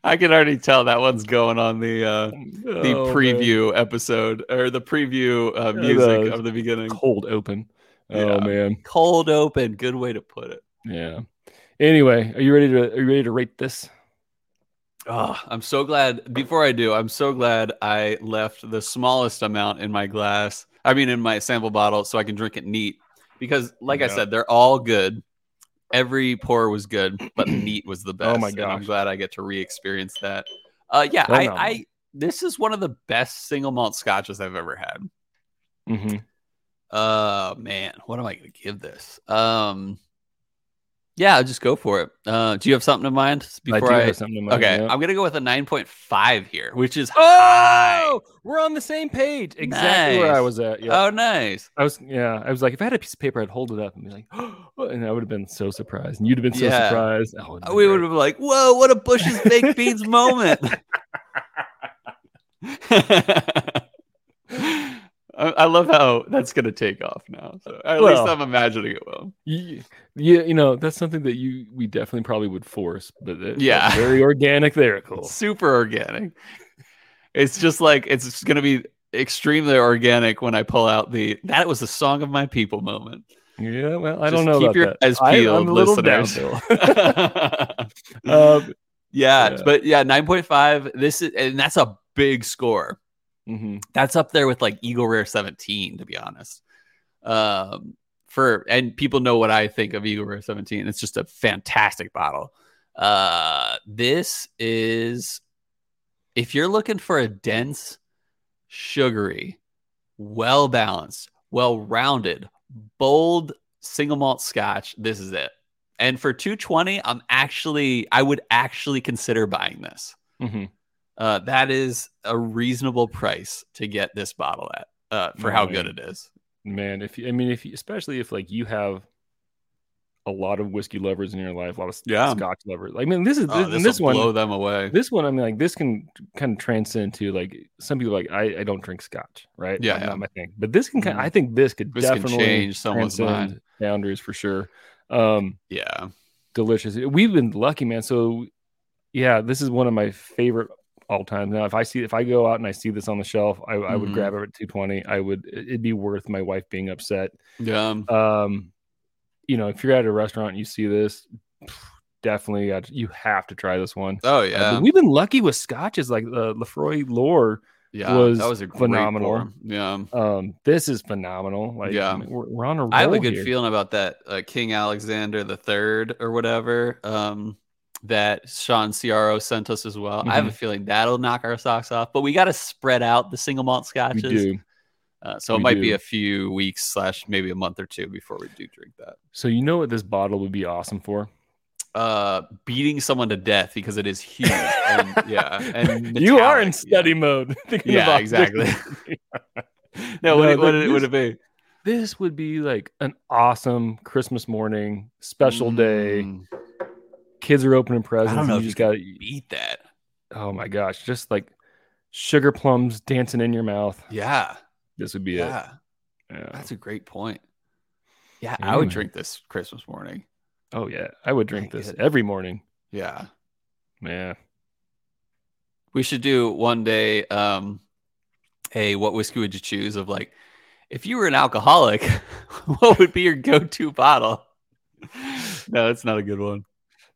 I can already tell that one's going on the uh, the oh, preview man. episode or the preview uh, music the of the beginning. Cold open. Yeah. Oh man, cold open. Good way to put it. Yeah. Anyway, are you ready to are you ready to rate this? Oh, I'm so glad. Before I do, I'm so glad I left the smallest amount in my glass. I mean, in my sample bottle, so I can drink it neat. Because, like yeah. I said, they're all good. Every pour was good, but meat was the best. Oh my god! I'm glad I get to re-experience that. Uh, yeah, I, I this is one of the best single malt scotches I've ever had. Mm-hmm. Uh, man, what am I gonna give this? Um, yeah, I'll just go for it. Uh, do you have something in mind? Before I do I... have something in mind. Okay, yeah. I'm gonna go with a nine point five here, which is oh, high. We're on the same page. Exactly nice. Where I was at. Yep. Oh, nice. I was yeah. I was like, if I had a piece of paper, I'd hold it up and be like, oh, and I would have been so surprised, and you'd have been so yeah. surprised. Oh, we great. Would have been like, whoa, what a Bush's baked beans moment. I love how that's going to take off now. So at well, least I'm imagining it will. Yeah, you, you know, that's something that you we definitely probably would force, but it, yeah, very organic there. Cool. Super organic. It's just like it's going to be extremely organic when I pull out the that was the song of my people moment. Yeah, well, I just don't know. Keep about your that. Eyes peeled, I, listeners. um, yeah, yeah, but yeah, nine point five. This is and that's a big score. Mm-hmm. That's up there with like Eagle Rare seventeen, to be honest. Um, for and people know what I think of Eagle Rare seventeen. It's just a fantastic bottle. Uh, this is if you're looking for a dense, sugary, well balanced, well rounded, bold single malt Scotch. This is it. And for two twenty, I'm actually I would actually consider buying this. Mm-hmm. Uh, that is a reasonable price to get this bottle at uh, for oh, how man. good it is. Man, if you, I mean, if you, especially if like you have a lot of whiskey lovers in your life, a lot of yeah. Scotch lovers. Like, I mean, this is oh, this, this one blow them away. This one, I mean, like this can kind of transcend to like some people are like I, I don't drink Scotch, right? Yeah, yeah. Not my thing. But this can kind of, I think this could this definitely can change someone's mind boundaries for sure. Um, yeah, delicious. We've been lucky, man. So yeah, this is one of my favorite. All time now. If I see, if I go out and I see this on the shelf, I, I would mm-hmm. grab it at two twenty. I would. It'd be worth my wife being upset. Yeah. Um. You know, if you're at a restaurant and you see this, definitely got to, you have to try this one. Oh yeah. Uh, we've been lucky with scotches like the uh, Lefroy Lore. Yeah, was that was a phenomenal. Pour. Yeah. Um. This is phenomenal. Like, yeah. I mean, we're, we're on a roll. I have a good here. feeling about that uh, King Alexander the Third or whatever. Um. That Sean Ciaro sent us as well. Mm-hmm. I have a feeling that'll knock our socks off, but we got to spread out the single malt scotches. We do. Uh, so we it might do. be a few weeks slash maybe a month or two before we do drink that. So you know what this bottle would be awesome for? Uh, beating someone to death because it is huge. and, yeah, and metallic, you are in study yeah. mode. Yeah, exactly. no, what, no, what this, would it be? This would be like an awesome Christmas morning special mm. day. Kids are opening presents. I don't know you if just you gotta eat that. Oh my gosh. Just like sugar plums dancing in your mouth. Yeah. This would be yeah. it. Yeah. That's a great point. Yeah. Anyway. I would drink this Christmas morning. Oh yeah. I would drink I this it. every morning. Yeah. Yeah. We should do one day um hey, what whiskey would you choose of like if you were an alcoholic, what would be your go-to bottle? No, that's not a good one.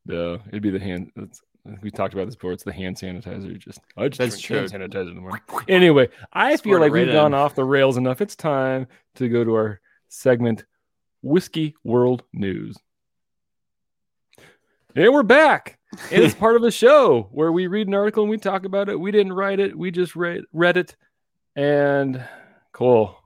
No, it'd be the hand. It's, we talked about this before. It's the hand sanitizer. Just I just That's drink true. hand sanitizer in the morning. Anyway, I Sport feel like right we've in. gone off the rails enough. It's time to go to our segment, Whiskey World News. And we're back. And it's part of the show where we read an article and we talk about it. We didn't write it. We just read, read it. And Cole,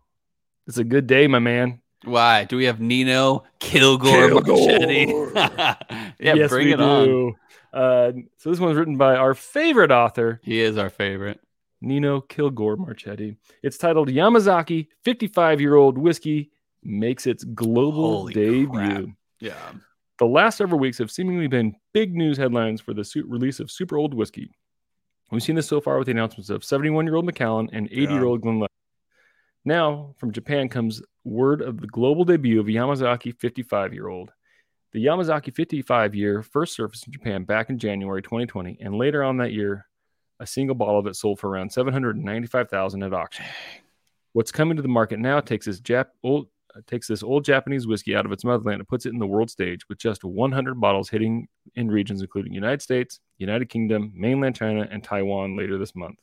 it's a good day, my man. Why do we have Nino Kilgore? Kilgore. yeah, yes, bring it do. on. Uh, so this one's written by our favorite author. He is our favorite, Nino Kilgore Marchetti. It's titled Yamazaki fifty-five-year-old whiskey makes its global Holy debut. Crap. Yeah, the last several weeks have seemingly been big news headlines for the su- release of super old whiskey. We've seen this so far with the announcements of seventy-one-year-old Macallan and eighty-year-old yeah. Glenmorangie. Now, from Japan comes word of the global debut of Yamazaki fifty-five-year-old. The Yamazaki fifty-five-year first surfaced in Japan back in January twenty twenty, and later on that year, a single bottle of it sold for around seven hundred ninety-five thousand dollars at auction. What's coming to the market now takes this, Jap- old, uh, takes this old Japanese whiskey out of its motherland and puts it in the world stage, with just one hundred bottles hitting in regions including United States, United Kingdom, mainland China, and Taiwan later this month.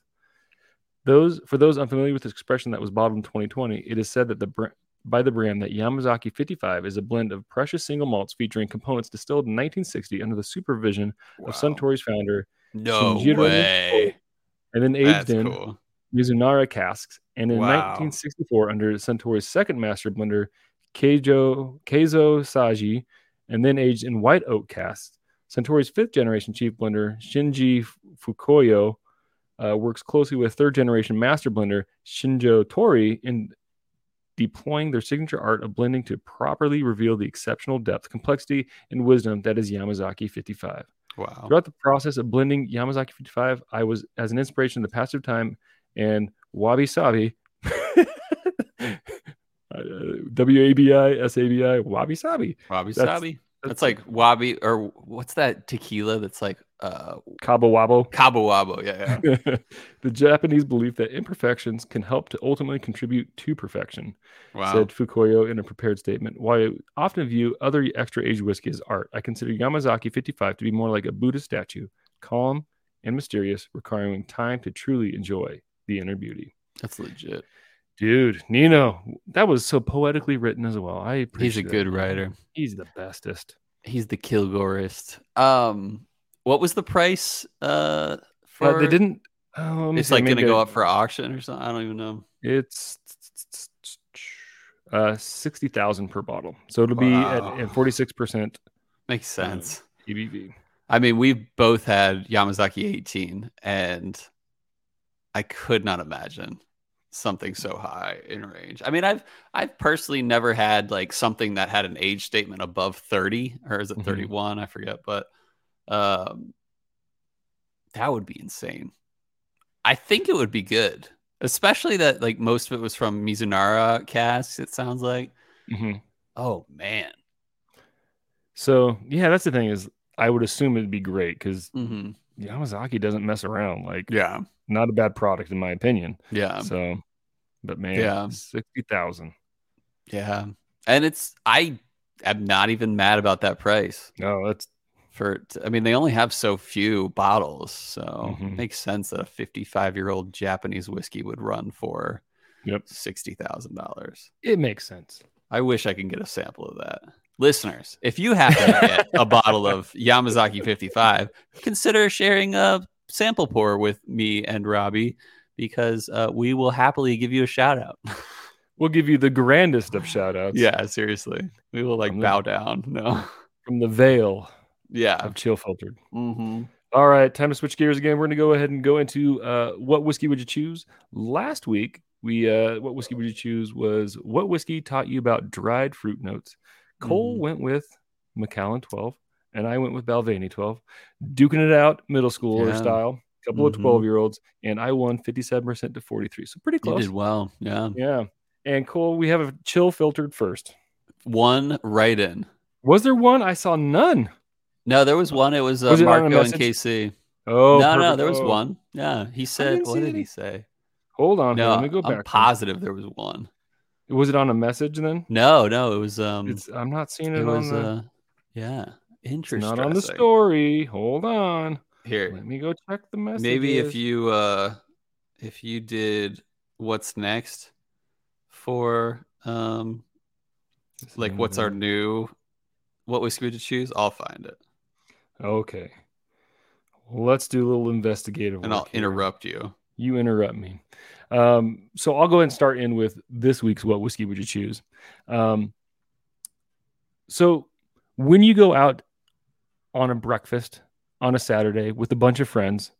Those for those unfamiliar with this expression that was bottled in twenty twenty, it is said that the by the brand that Yamazaki fifty-five is a blend of precious single malts featuring components distilled in nineteen sixty under the supervision wow. of Suntory's founder. No Shinji way. And then aged That's in cool. Mizunara casks. And in wow. nineteen sixty-four under Suntory's second master blender, Keijo, Keizo Saji. And then aged in white oak casks. Suntory's fifth generation chief blender, Shinji Fukuyo, uh, works closely with third generation master blender, Shinjo Tori, in deploying their signature art of blending to properly reveal the exceptional depth, complexity, and wisdom that is Yamazaki fifty-five. Wow. Throughout the process of blending Yamazaki fifty-five, I was, as an inspiration, the passage of time and wabi-sabi, W A B I S A B I, wabi-sabi. Wabi-sabi. That's, that's like wabi, or what's that tequila that's like uh Kabo-wabo. Kabo-wabo, yeah. yeah. The Japanese belief that imperfections can help to ultimately contribute to perfection, wow. said Fukuyo in a prepared statement. While I often view other extra-aged whiskey as art, I consider Yamazaki fifty-five to be more like a Buddha statue, calm and mysterious, requiring time to truly enjoy the inner beauty. That's legit. Dude, Nino, that was so poetically written as well. I appreciate He's a good that. writer. He's the bestest. He's the Kilgoreist. Um, what was the price? Uh, for uh, they didn't. Um, it's like going to go up for auction or something. I don't even know. It's uh sixty thousand per bottle, so it'll wow. be at forty-six percent. Makes sense. Um, A B V. I mean, we both had Yamazaki eighteen, and I could not imagine something so high in range. I mean, I've I've personally never had like something that had an age statement above thirty, or is it mm-hmm. thirty-one? I forget, but um, that would be insane. I think it would be good, especially that like most of it was from Mizunara casks. It sounds like, mm-hmm. oh man. So yeah, that's the thing is, I would assume it'd be great because mm-hmm. Yamazaki doesn't mess around. Like yeah. Not a bad product, in my opinion. Yeah. So, but man, yeah. sixty thousand. Yeah. And it's, I am not even mad about that price. No, that's for, I mean, they only have so few bottles. So mm-hmm. it makes sense that a fifty-five year old Japanese whiskey would run for yep. sixty thousand dollars. It makes sense. I wish I could get a sample of that. Listeners, if you happen to get a bottle of Yamazaki fifty-five, consider sharing a sample pour with me and Robbie, because uh, we will happily give you a shout out. We'll give you the grandest of shout outs. Yeah, seriously. We will like from bow the, down. No, from the veil. Yeah. Of Chill Filtered. Mm-hmm. All right. Time to switch gears again. We're going to go ahead and go into uh, what whiskey would you choose? Last week, we uh, what whiskey would you choose was what whiskey taught you about dried fruit notes. Cole mm. went with Macallan twelve. And I went with Balvenie twelve, duking it out, middle schooler yeah. style, couple mm-hmm. of twelve-year-olds, and I won fifty-seven percent to forty-three. So pretty close. You did well, yeah. Yeah. And Cole, we have a Chill Filtered first. One write-in. Was there one? I saw none. No, there was one. It was, uh, was it Marco and K C. Oh, no, perfect. no, there was oh. one. Yeah, he said, what did any... he say? Hold on. No, let me go I'm back. I'm positive there was one. Was it on a message then? No, no, it was... Um, it's, I'm not seeing it, it on was, the... Uh, yeah. Interesting. Not on the story. Hold on. Here. Let me go check the message. Maybe if you uh if you did what's next for um like what's our new what whiskey to choose, I'll find it. Okay. Let's do a little investigative. And I'll interrupt you. You interrupt me. Um so I'll go ahead and start in with this week's what whiskey would you choose? Um so when you go out on a breakfast on a Saturday with a bunch of friends,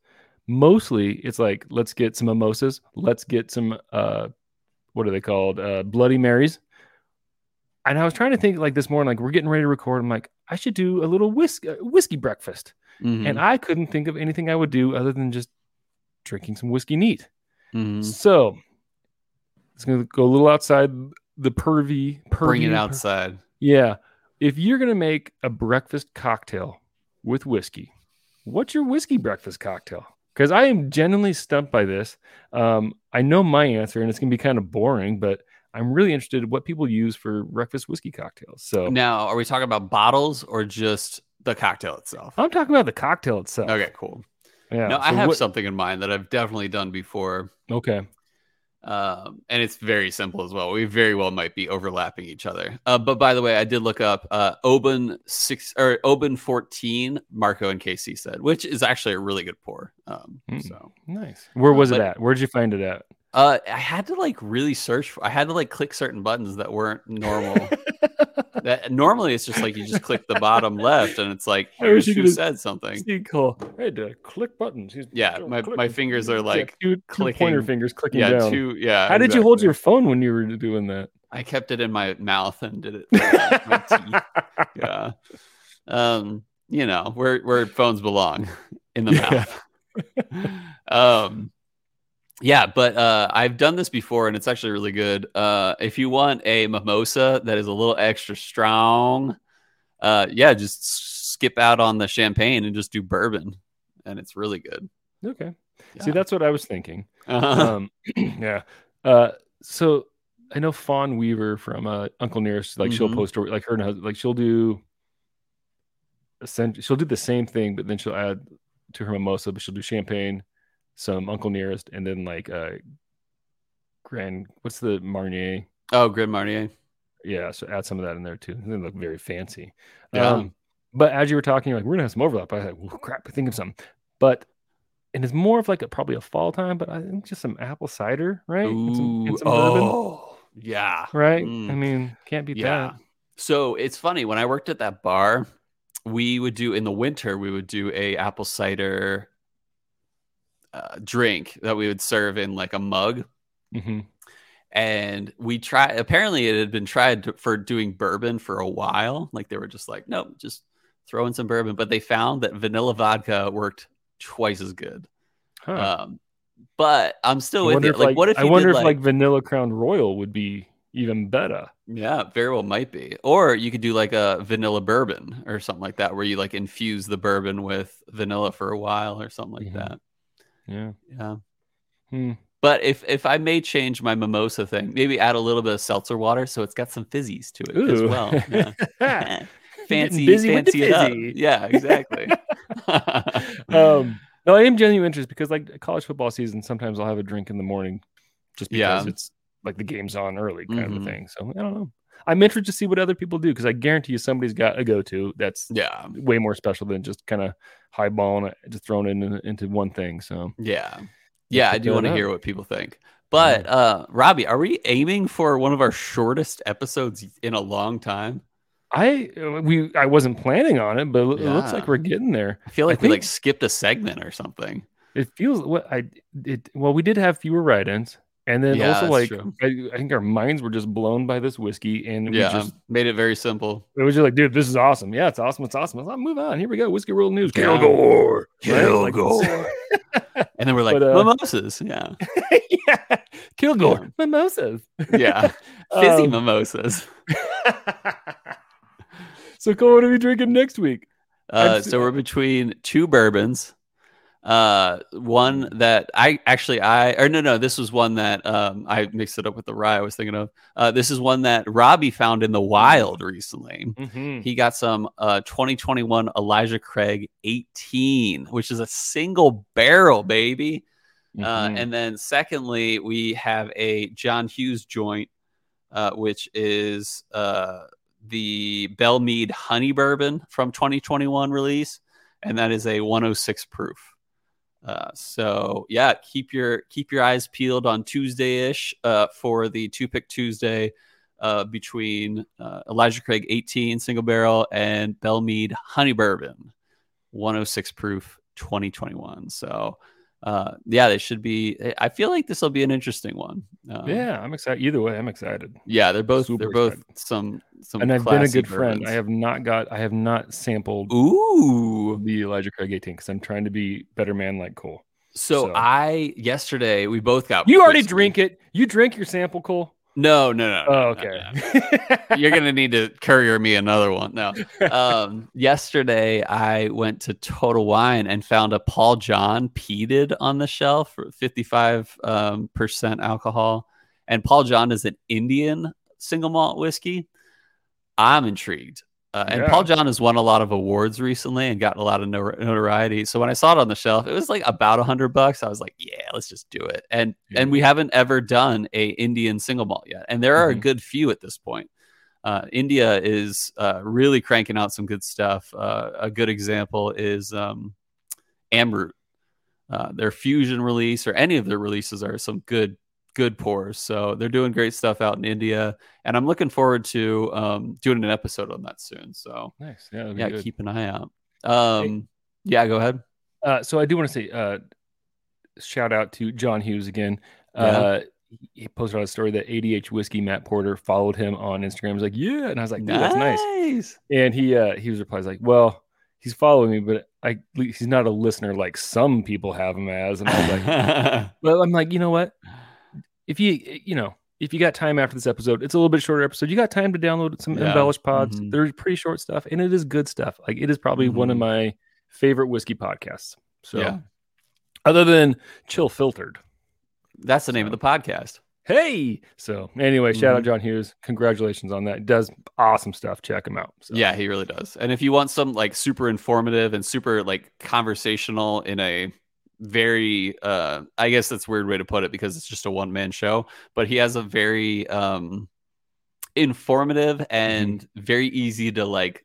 mostly it's like, let's get some mimosas. Let's get some, uh, what are they called? Uh, Bloody Marys. And I was trying to think like this morning, like we're getting ready to record. I'm like, I should do a little whiskey, whiskey breakfast. Mm-hmm. And I couldn't think of anything I would do other than just drinking some whiskey neat. Mm-hmm. So it's going to go a little outside the purview. Bring it outside. Purvy. Yeah. If you're going to make a breakfast cocktail with whiskey, what's your whiskey breakfast cocktail? Because I am genuinely stumped by this. Um, I know my answer, and it's going to be kind of boring, but I'm really interested in what people use for breakfast whiskey cocktails. So now, are we talking about bottles or just the cocktail itself? I'm talking about the cocktail itself. Okay, cool. Yeah. No, so I have what... something in mind that I've definitely done before. Okay. Um, and it's very simple as well. We very well might be overlapping each other. Uh, but by the way, I did look up uh, Oban six or Oban fourteen. Marco and K C said, which is actually a really good pour. Um, mm, so nice. Where was uh, it but, at? Where'd you find it at? Uh, I had to like really search. For, I had to like click certain buttons that weren't normal. that normally it's just like you just click the bottom left, and it's like hey, who said something. Cool. I had to click buttons. He's, yeah, my, my fingers are like yeah, two, two pointer fingers clicking yeah, down. Two, yeah. How exactly. did you hold your phone when you were doing that? I kept it in my mouth and did it. With my teeth. Yeah. Um. You know where where phones belong, in the yeah. mouth. um. Yeah, but uh, I've done this before, and it's actually really good. Uh, if you want a mimosa that is a little extra strong, uh, yeah, just skip out on the champagne and just do bourbon, and it's really good. Okay. Yeah. See, that's what I was thinking. Uh-huh. Um, yeah. Uh, so I know Fawn Weaver from uh, Uncle Nearest, like mm-hmm. she'll post, like her and her, like she'll do, she'll do the same thing, but then she'll add to her mimosa, but she'll do champagne. Some Uncle Nearest, and then like uh, Grand. What's the Marnier? Oh, Grand Marnier. Yeah, so add some of that in there too. They look very fancy. Yeah. Um, but as you were talking, you're like, we're gonna have some overlap. I was like, well, crap, I think of something. But and it's more of like a probably a fall time. But I think just some apple cider, right? Ooh, and some, and some oh, bourbon. Yeah, right. Mm. I mean, can't beat yeah. that. So it's funny when I worked at that bar, we would do in the winter we would do a apple cider. Uh, drink that we would serve in like a mug mm-hmm. and we try apparently it had been tried to, for doing bourbon for a while, like they were just like nope, just throw in some bourbon, but they found that vanilla vodka worked twice as good. huh. Um but I'm still with it, like, like what if I wonder did, if like, like vanilla Crown Royal would be even better. Yeah, very well might be. Or you could do like a vanilla bourbon or something like that, where you like infuse the bourbon with vanilla for a while or something like mm-hmm. that. Yeah, yeah. Hmm. But if if I may change my mimosa thing, maybe add a little bit of seltzer water, so it's got some fizzies to it Ooh. as well. Yeah. fancy, fancy it up. Yeah, exactly. um, no, I am genuinely interested because like college football season, sometimes I'll have a drink in the morning, just because yeah. it's like the game's on early kind mm-hmm. of a thing. So I don't know. I'm interested to see what other people do, because I guarantee you somebody's got a go-to that's yeah. way more special than just kind of highballing it, just thrown in, into one thing. So yeah, yeah, I do want to hear what people think. But uh, Robbie, are we aiming for one of our shortest episodes in a long time? I we I wasn't planning on it, but it yeah. looks like we're getting there. I feel like I we like skipped a segment or something. It feels what I it well we did have fewer write-ins. And then yeah, also, like, I, I think our minds were just blown by this whiskey, and we yeah, just made it very simple. It was just like, dude, this is awesome. Yeah, it's awesome. It's awesome. Let's move on. Here we go. Whiskey World News. Kilgore. Kilgore. Right? And then we're like, but, uh, mimosas. Yeah. yeah. Kilgore. Yeah. Mimosas. yeah. Fizzy um, mimosas. So, Cole, what are we drinking next week? Uh, so, we're between two bourbons. Uh, one that I actually, I, or no, no, this was one that, um, I mixed it up with the rye I was thinking of. Uh, this is one that Robbie found in the wild recently. Mm-hmm. He got some, uh, twenty twenty-one Elijah Craig eighteen, which is a single barrel, baby. Mm-hmm. Uh, and then secondly, we have a John Hughes joint, uh, which is, uh, the Bell Mead honey bourbon from twenty twenty-one release. And that is a one oh six proof. Uh, so yeah, keep your, keep your eyes peeled on Tuesday ish, uh, for the two pick Tuesday, uh, between, uh, Elijah Craig eighteen single barrel and Bell Mead honey bourbon, one oh six proof twenty twenty-one. So, uh, yeah, they should be, I feel like this will be an interesting one. Um, yeah. I'm excited either way. I'm excited. Yeah. They're both, Super they're both excited. some, some, and I've been a good friend. I have not got, I have not sampled Ooh. the Elijah Craig eighteen, cause I'm trying to be better man like Cole. So, so. I, yesterday we both got, you already drink it. You drink your sample, Cole. No, no, no. no oh, okay. No, no. You're going to need to courier me another one. No. Um, yesterday, I went to Total Wine and found a Paul John peated on the shelf for fifty-five percent um, percent alcohol. And Paul John is an Indian single malt whiskey. I'm intrigued. Uh, and yeah. Paul John has won a lot of awards recently and gotten a lot of nor- notoriety. So when I saw it on the shelf, it was like about a hundred bucks. I was like, yeah, let's just do it. And yeah. and we haven't ever done a Indian single malt yet. And there are mm-hmm. a good few at this point. Uh, India is uh, really cranking out some good stuff. Uh, a good example is um, Amroot. Uh, their fusion release or any of their releases are some good, good pours. So they're doing great stuff out in India, and I'm looking forward to um, doing an episode on that soon. So nice, yeah, yeah keep an eye out. Um, hey. Yeah, go ahead. Uh, so I do want to say, uh, shout out to John Hughes again. Yeah. Uh, he posted on a story that A D H Whiskey Matt Porter followed him on Instagram. He's like, yeah, and I was like, dude, nice. That's nice. And he uh, he was replies like, well, he's following me, but I he's not a listener like some people have him as. And I was like, well, I'm like, you know what? If you you know if you got time after this episode, it's a little bit shorter episode. You got time to download some yeah. Embellish pods. Mm-hmm. They're pretty short stuff, and it is good stuff. Like it is probably mm-hmm. one of my favorite whiskey podcasts. So, yeah. Other than Chill Filtered. That's the name so. of the podcast. Hey. So anyway, shout mm-hmm. out John Hughes. Congratulations on that. He does awesome stuff. Check him out. So. Yeah, he really does. And if you want some like super informative and super like conversational in a very, uh, I guess that's a weird way to put it because it's just a one man show, but he has a very um, informative and mm-hmm. very easy to like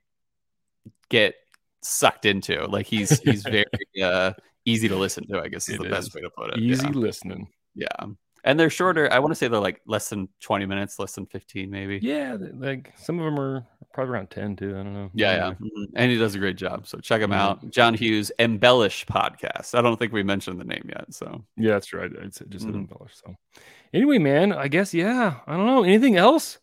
get sucked into. Like he's, he's very uh, easy to listen to, I guess is it the is. best way to put it. Easy yeah. listening. Yeah. And they're shorter. I want to say they're like less than twenty minutes, less than fifteen, maybe. Yeah. Like some of them are probably around ten, too. I don't know. Yeah. yeah. Mm-hmm. And he does a great job. So check him mm-hmm. out. John Hughes, Embellish Podcast. I don't think we mentioned the name yet. So, yeah, that's right. I just mm-hmm. said Embellish. So, anyway, man, I guess, yeah. I don't know. Anything else?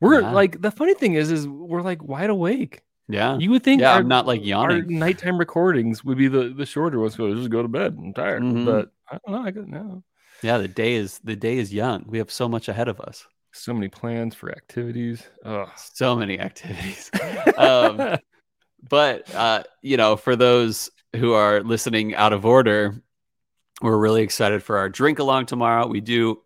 We're yeah. like, the funny thing is, is we're like wide awake. Yeah. You would think yeah, our, I'm not like yawning. Our nighttime recordings would be the, the shorter ones. So just go to bed. I'm tired. Mm-hmm. But I don't know. I don't know. Yeah, the day is the day is young. We have so much ahead of us. So many plans for activities. Ugh. So many activities. um, but, uh, you know, for those who are listening out of order, we're really excited for our drink along tomorrow. We do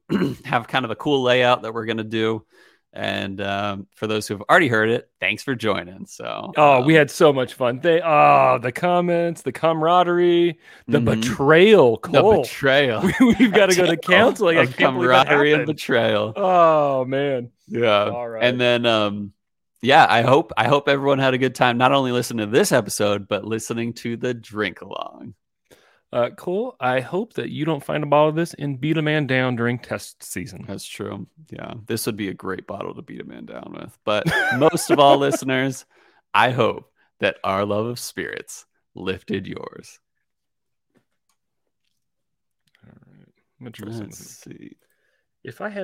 have kind of a cool layout that we're going to do. And um, for those who have already heard it, thanks for joining. So, oh, um, we had so much fun. They, oh, the comments, the camaraderie, the mm-hmm. betrayal, Cole. The betrayal. We, we've got to go to counseling. Of I can't camaraderie and betrayal. Oh man, yeah. All right. And then, um, yeah, I hope I hope everyone had a good time. Not only listening to this episode, but listening to the drink along. Uh, Cole, I hope that you don't find a bottle of this and beat a man down during test season. That's true. Yeah, this would be a great bottle to beat a man down with. But most of all, listeners, I hope that our love of spirits lifted yours. All right. Let's see. If I had